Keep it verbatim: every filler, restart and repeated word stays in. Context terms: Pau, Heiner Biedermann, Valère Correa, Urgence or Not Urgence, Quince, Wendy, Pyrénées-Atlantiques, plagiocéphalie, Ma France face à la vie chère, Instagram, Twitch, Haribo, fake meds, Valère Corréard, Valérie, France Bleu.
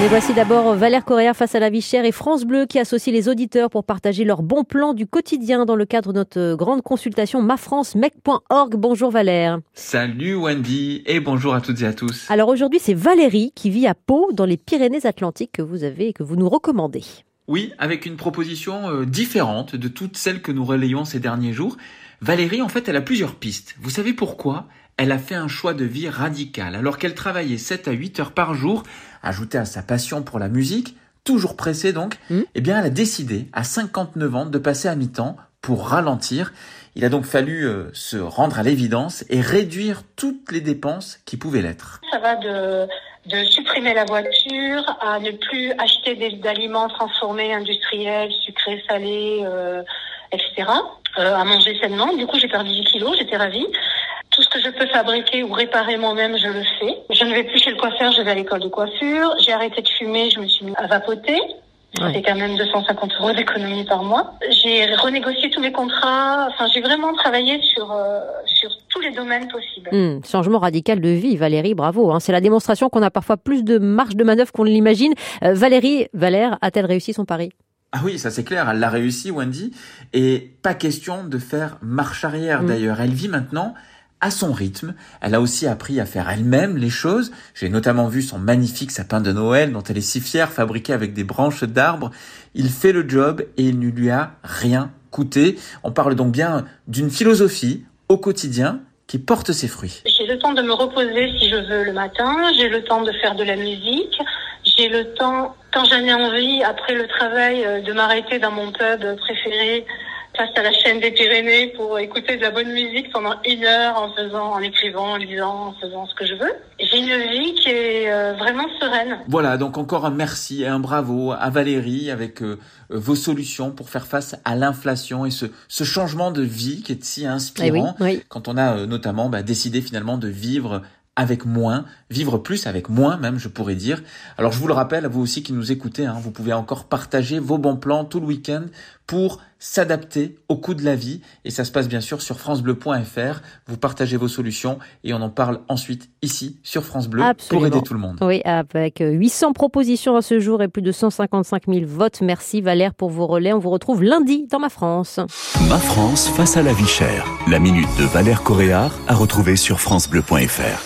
Mais voici d'abord Valère Correa, Face à la vie chère, et France Bleu qui associe les auditeurs pour partager leurs bons plans du quotidien dans le cadre de notre grande consultation ma france mec point org. Bonjour Valère. Salut Wendy et bonjour à toutes et à tous. Alors aujourd'hui c'est Valérie qui vit à Pau dans les Pyrénées-Atlantiques que vous avez et que vous nous recommandez. Oui, avec une proposition différente de toutes celles que nous relayons ces derniers jours. Valérie, en fait, elle a plusieurs pistes. Vous savez pourquoi ? Elle a fait un choix de vie radical. Alors qu'elle travaillait sept à huit heures par jour, ajoutée à sa passion pour la musique, toujours pressée donc, mmh. eh bien, elle a décidé, à cinquante-neuf ans, de passer à mi-temps pour ralentir. Il a donc fallu euh, se rendre à l'évidence et réduire toutes les dépenses qui pouvaient l'être. Ça va de, de supprimer la voiture à ne plus acheter des aliments transformés, industriels, sucrés, salés, euh, et cetera, euh, à manger sainement. Du coup, j'ai perdu dix kilos, j'étais ravie. Tout ce que je peux fabriquer ou réparer moi-même, je le fais. Je ne vais plus chez le coiffeur, je vais à l'école de coiffure. J'ai arrêté de fumer, je me suis mis à vapoter. Ouais. C'était quand même deux cent cinquante euros d'économie par mois. J'ai renégocié tous mes contrats. Enfin, j'ai vraiment travaillé sur, euh, sur tous les domaines possibles. Mmh, changement radical de vie, Valérie, bravo. Hein. C'est la démonstration qu'on a parfois plus de marge de manœuvre qu'on ne l'imagine. Euh, Valérie, Valère, a-t-elle réussi son pari ? Ah oui, ça c'est clair, elle l'a réussi, Wendy. Et pas question de faire marche arrière mmh. d'ailleurs. Elle vit maintenant à son rythme. Elle a aussi appris à faire elle-même les choses. J'ai notamment vu son magnifique sapin de Noël dont elle est si fière, fabriqué avec des branches d'arbres. Il fait le job et il ne lui a rien coûté. On parle donc bien d'une philosophie au quotidien qui porte ses fruits. J'ai le temps de me reposer si je veux le matin. J'ai le temps de faire de la musique. J'ai le temps, quand j'en ai envie, après le travail, de m'arrêter dans mon pub préféré face à la chaîne des Pyrénées pour écouter de la bonne musique pendant une heure en faisant, en écrivant, en lisant, en faisant ce que je veux. J'ai une vie qui est euh, vraiment sereine. Voilà, donc encore un merci et un bravo à Valérie avec euh, vos solutions pour faire face à l'inflation et ce, ce changement de vie qui est si inspirant. Eh oui, oui. Quand on a euh, notamment bah, décidé finalement de vivre avec moins, vivre plus avec moins même, je pourrais dire. Alors je vous le rappelle, vous aussi qui nous écoutez, hein, vous pouvez encore partager vos bons plans tout le week-end pour s'adapter au coût de la vie. Et ça se passe bien sûr sur francebleu point fr. Vous partagez vos solutions et on en parle ensuite ici sur France Bleu. Absolument. Pour aider tout le monde. Oui, avec huit cents propositions à ce jour et plus de cent cinquante-cinq mille votes. Merci Valère pour vos relais. On vous retrouve lundi dans Ma France. Ma France face à la vie chère. La minute de Valère Corréard à retrouver sur francebleu point fr.